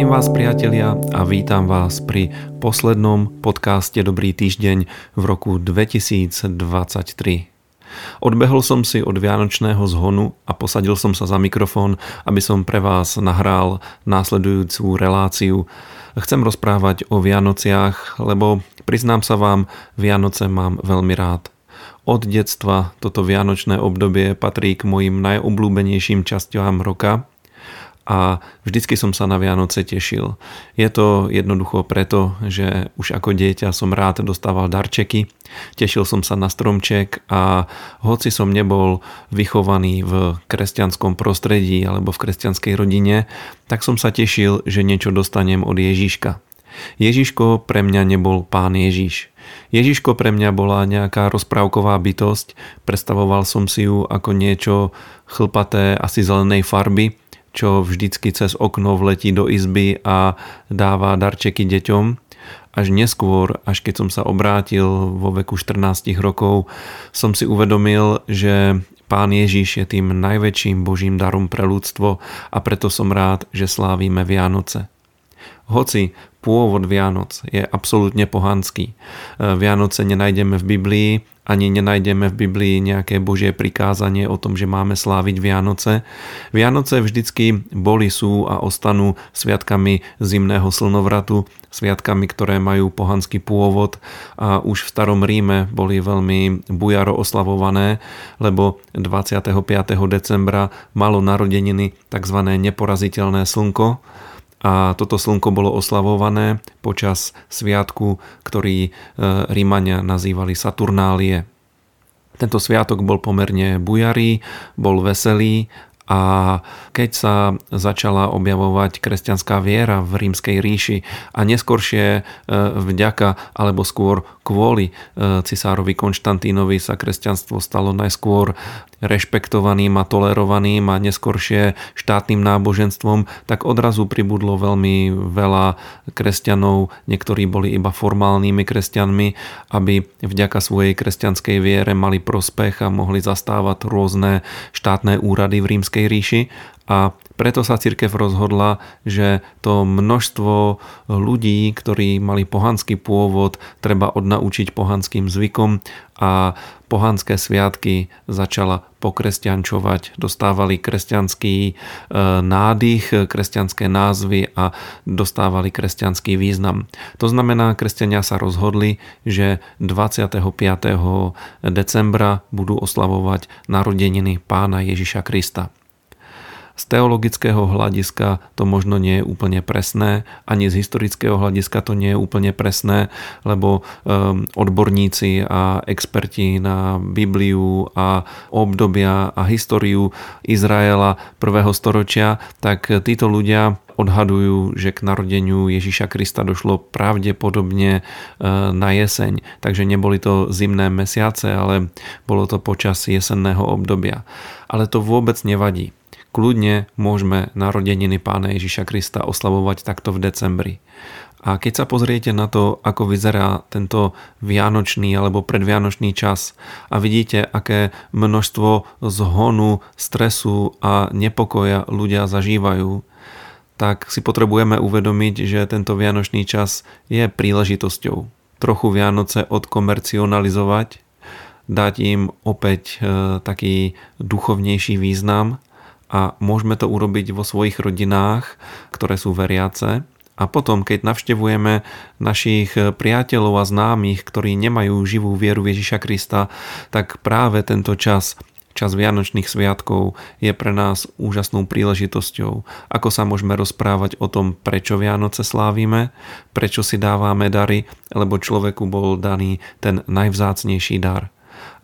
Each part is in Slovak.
Zdravím vás, priatelia, a vítam vás pri poslednom podcaste Dobrý týždeň v roku 2023. Odbehol som si od vianočného zhonu a posadil som sa za mikrofón, aby som pre vás nahrál následujúcu reláciu. Chcem rozprávať o Vianociach, lebo priznám sa vám, Vianoce mám veľmi rád. Od detstva toto vianočné obdobie patrí k mojim najobľúbenejším častiam roka a vždycky som sa na Vianoce tešil. Je to jednoducho preto, že už ako dieťa som rád dostával darčeky, tešil som sa na stromček a hoci som nebol vychovaný v kresťanskom prostredí alebo v kresťanskej rodine, tak som sa tešil, že niečo dostanem od Ježiška. Ježiško pre mňa nebol Pán Ježiš. Ježiško pre mňa bola nejaká rozprávková bytosť, predstavoval som si ju ako niečo chlpaté asi zelenej farby, čo vždycky cez okno vletí do izby a dáva darčeky deťom. Až neskôr, až keď som sa obrátil vo veku 14 rokov, som si uvedomil, že Pán Ježiš je tým najväčším Božím darom pre ľudstvo a preto som rád, že slávime Vianoce. Hoci pôvod Vianoc je absolútne pohanský. Vianoce nenájdeme v Biblii, ani nenájdeme v Biblii nejaké Božie prikázanie o tom, že máme sláviť Vianoce. Vianoce vždycky boli, sú a ostanú sviatkami zimného slnovratu, sviatkami, ktoré majú pohanský pôvod a už v starom Ríme boli veľmi bujaro oslavované, lebo 25. decembra malo narodeniny tzv. Neporaziteľné slnko. A toto slnko bolo oslavované počas sviatku, ktorý Rímania nazývali Saturnálie. Tento sviatok bol pomerne bujarý, bol veselý a keď sa začala objavovať kresťanská viera v Rímskej ríši a neskoršie vďaka alebo skôr kvôli cisárovi Konštantínovi sa kresťanstvo stalo najskôr rešpektovaným a tolerovaným a neskoršie štátnym náboženstvom, tak odrazu pribudlo veľmi veľa kresťanov, niektorí boli iba formálnymi kresťanmi, aby vďaka svojej kresťanskej viere mali prospech a mohli zastávať rôzne štátne úrady v Rímskej ríši. A preto sa cirkev rozhodla, že to množstvo ľudí, ktorí mali pohanský pôvod, treba odnaučiť pohanským zvykom a pohanské sviatky začala pokresťančovať. Dostávali kresťanský nádych, kresťanské názvy a dostávali kresťanský význam. To znamená, kresťania sa rozhodli, že 25. decembra budú oslavovať narodeniny Pána Ježiša Krista. Z teologického hľadiska to možno nie je úplne presné, ani z historického hľadiska to nie je úplne presné, lebo odborníci a experti na Bibliu a obdobia a históriu Izraela 1. storočia, tak títo ľudia odhadujú, že k narodeniu Ježiša Krista došlo pravdepodobne na jeseň. Takže neboli to zimné mesiace, ale bolo to počas jesenného obdobia. Ale to vôbec nevadí. Kľudne môžeme narodeniny Pána Ježiša Krista oslavovať takto v decembri. A keď sa pozriete na to, ako vyzerá tento vianočný alebo predvianočný čas a vidíte, aké množstvo zhonu, stresu a nepokoja ľudia zažívajú, tak si potrebujeme uvedomiť, že tento vianočný čas je príležitosťou trochu Vianoce odkomercionalizovať, dať im opäť taký duchovnejší význam. A môžeme to urobiť vo svojich rodinách, ktoré sú veriace. A potom, keď navštevujeme našich priateľov a známych, ktorí nemajú živú vieru Ježiša Krista, tak práve tento čas, čas Vianočných sviatkov, je pre nás úžasnou príležitosťou. Ako sa môžeme rozprávať o tom, prečo Vianoce slávime, prečo si dávame dary, lebo človeku bol daný ten najvzácnejší dar.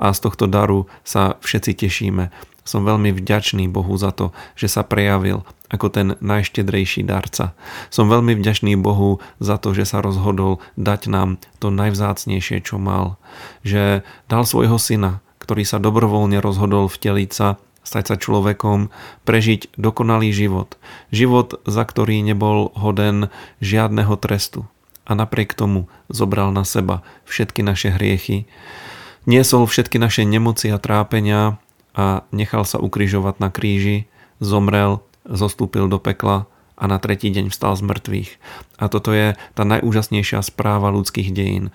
A z tohto daru sa všetci tešíme. Som veľmi vďačný Bohu za to, že sa prejavil ako ten najštedrejší darca. Som veľmi vďačný Bohu za to, že sa rozhodol dať nám to najvzácnejšie, čo mal. Že dal svojho syna, ktorý sa dobrovoľne rozhodol vteliť sa, stať sa človekom, prežiť dokonalý život. Život, za ktorý nebol hoden žiadneho trestu. A napriek tomu zobral na seba všetky naše hriechy. Niesol všetky naše nemoci a trápenia a nechal sa ukrižovať na kríži, zomrel, zostúpil do pekla a na tretí deň vstal z mŕtvych. A toto je tá najúžasnejšia správa ľudských dejín.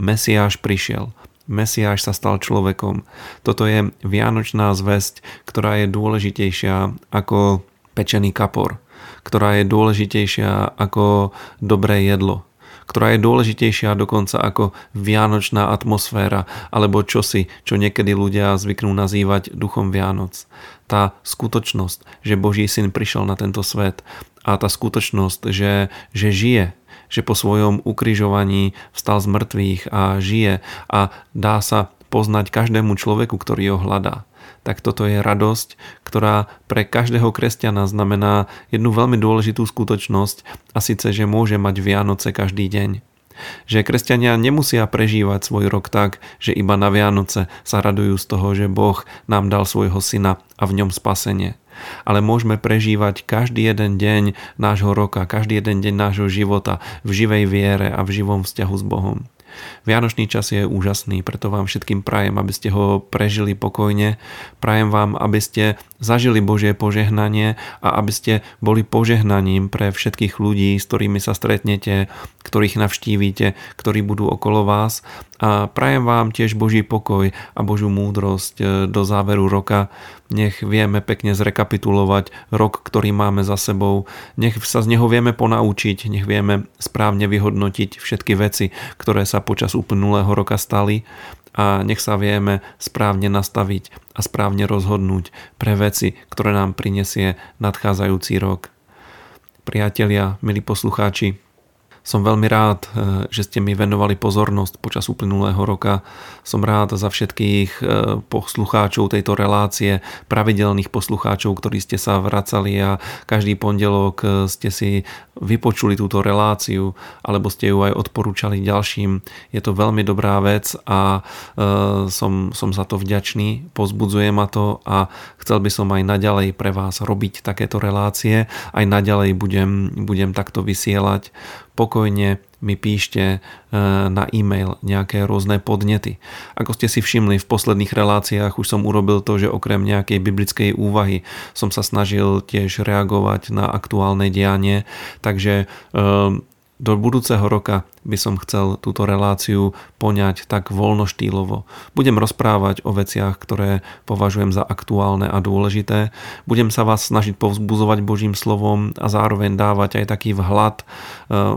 Mesiáš prišiel. Mesiáš sa stal človekom. Toto je vianočná zvesť, ktorá je dôležitejšia ako pečený kapor, ktorá je dôležitejšia ako dobré jedlo, ktorá je dôležitejšia dokonca ako vianočná atmosféra alebo čosi, čo niekedy ľudia zvyknú nazývať duchom Vianoc. Tá skutočnosť, že Boží syn prišiel na tento svet a tá skutočnosť, že žije, že po svojom ukrižovaní vstal z mŕtvych a žije a dá sa poznať každému človeku, ktorý ho hľadá. Tak toto je radosť, ktorá pre každého kresťana znamená jednu veľmi dôležitú skutočnosť, a síce, že môže mať Vianoce každý deň. Že kresťania nemusia prežívať svoj rok tak, že iba na Vianoce sa radujú z toho, že Boh nám dal svojho syna a v ňom spasenie. Ale môžeme prežívať každý jeden deň nášho roka, každý jeden deň nášho života v živej viere a v živom vzťahu s Bohom. Vianočný čas je úžasný, preto vám všetkým prajem, aby ste ho prežili pokojne. Prajem vám, aby ste zažili Božie požehnanie a aby ste boli požehnaním pre všetkých ľudí, s ktorými sa stretnete, ktorých navštívite, ktorí budú okolo vás. A prajem vám tiež Boží pokoj a Božiu múdrosť do záveru roka. Nech vieme pekne zrekapitulovať rok, ktorý máme za sebou. Nech sa z neho vieme ponaučiť, nech vieme správne vyhodnotiť všetky veci, ktoré sa počas uplynulého roka stali, a nech sa vieme správne nastaviť a správne rozhodnúť pre veci, ktoré nám prinesie nadchádzajúci rok. Priatelia, milí poslucháči, som veľmi rád, že ste mi venovali pozornosť počas uplynulého roka. Som rád za všetkých poslucháčov tejto relácie, pravidelných poslucháčov, ktorí ste sa vracali a každý pondelok ste si vypočuli túto reláciu alebo ste ju aj odporúčali ďalším. Je to veľmi dobrá vec a som za to vďačný, povzbudzuje ma to a chcel by som aj naďalej pre vás robiť takéto relácie. Aj naďalej budem takto vysielať. Pokojne mi píšte na e-mail nejaké rôzne podnety. Ako ste si všimli, v posledných reláciách už som urobil to, že okrem nejakej biblickej úvahy som sa snažil tiež reagovať na aktuálne dianie, takže do budúceho roka by som chcel túto reláciu poňať tak voľnoštýlovo. Budem rozprávať o veciach, ktoré považujem za aktuálne a dôležité. Budem sa vás snažiť povzbudzovať Božím slovom a zároveň dávať aj taký vhľad,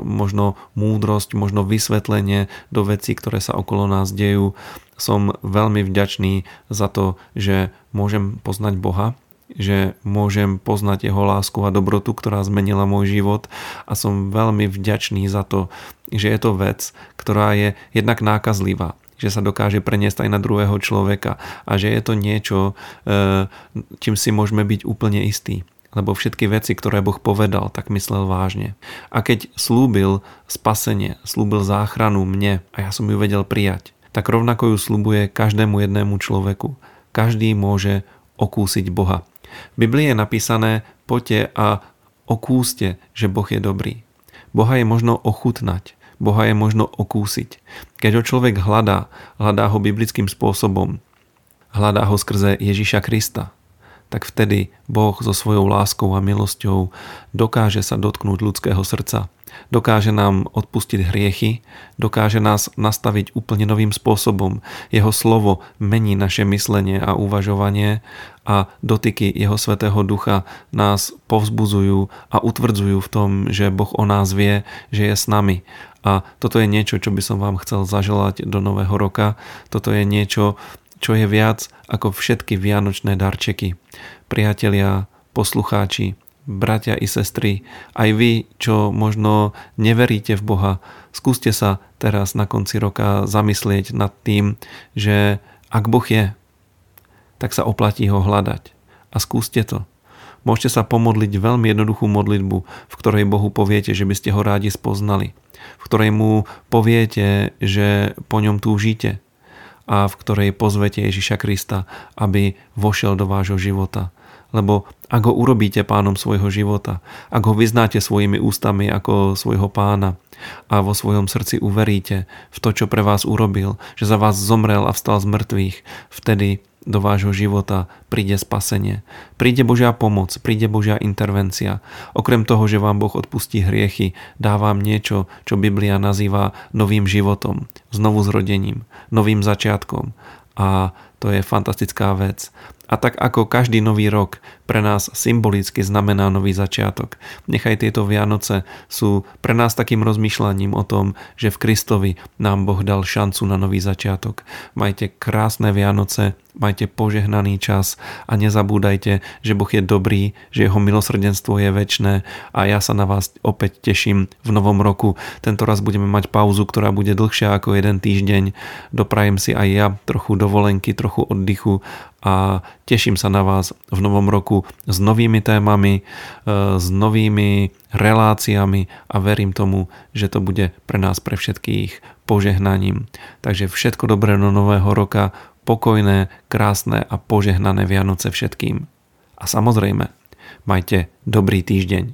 možno múdrosť, možno vysvetlenie do vecí, ktoré sa okolo nás dejú. Som veľmi vďačný za to, že môžem poznať Boha, že môžem poznať jeho lásku a dobrotu, ktorá zmenila môj život, a som veľmi vďačný za to, že je to vec, ktorá je jednak nákazlivá, že sa dokáže preniesť aj na druhého človeka a že je to niečo, čím si môžeme byť úplne istí. Lebo všetky veci, ktoré Boh povedal, tak myslel vážne. A keď slúbil spasenie, slúbil záchranu mne a ja som ju vedel prijať, tak rovnako ju slúbuje každému jednému človeku. Každý môže okúsiť Boha. V Biblii je napísané: poďte a okúste, že Boh je dobrý. Boha je možno ochutnať, Boha je možno okúsiť. Keď ho človek hľadá, hľadá ho biblickým spôsobom, hľadá ho skrze Ježiša Krista, tak vtedy Boh so svojou láskou a milosťou dokáže sa dotknúť ľudského srdca. Dokáže nám odpustiť hriechy, dokáže nás nastaviť úplne novým spôsobom. Jeho slovo mení naše myslenie a uvažovanie a dotyky jeho svätého ducha nás povzbudzujú a utvrdzujú v tom, že Boh o nás vie, že je s nami. A toto je niečo, čo by som vám chcel zaželať do nového roka. Toto je niečo, čo je viac ako všetky vianočné darčeky. Priatelia, poslucháči, bratia i sestry, aj vy, čo možno neveríte v Boha, skúste sa teraz na konci roka zamyslieť nad tým, že ak Boh je, tak sa oplatí ho hľadať. A skúste to. Môžete sa pomodliť veľmi jednoduchú modlitbu, v ktorej Bohu poviete, že by ste ho rádi spoznali, v ktorej mu poviete, že po ňom túžite a v ktorej pozvete Ježiša Krista, aby vošiel do vášho života. Lebo ak ho urobíte pánom svojho života, ak ho vyznáte svojimi ústami ako svojho pána a vo svojom srdci uveríte v to, čo pre vás urobil, že za vás zomrel a vstal z mŕtvych, vtedy do vášho života príde spasenie. Príde Božia pomoc, príde Božia intervencia. Okrem toho, že vám Boh odpustí hriechy, dá vám niečo, čo Biblia nazýva novým životom, znovuzrodením, novým začiatkom. A to je fantastická vec. A tak ako každý nový rok pre nás symbolicky znamená nový začiatok, nechaj tieto Vianoce sú pre nás takým rozmýšľaním o tom, že v Kristovi nám Boh dal šancu na nový začiatok. Majte krásne Vianoce, majte požehnaný čas a nezabúdajte, že Boh je dobrý, že jeho milosrdenstvo je večné a ja sa na vás opäť teším v novom roku. Tento raz budeme mať pauzu, ktorá bude dlhšia ako 1 týždeň. Doprajem si aj ja trochu dovolenky, trochu oddychu a teším sa na vás v novom roku s novými témami, s novými reláciami a verím tomu, že to bude pre nás pre všetkých požehnaním. Takže všetko dobré do nového roka, pokojné, krásne a požehnané Vianoce všetkým. A samozrejme, majte dobrý týždeň.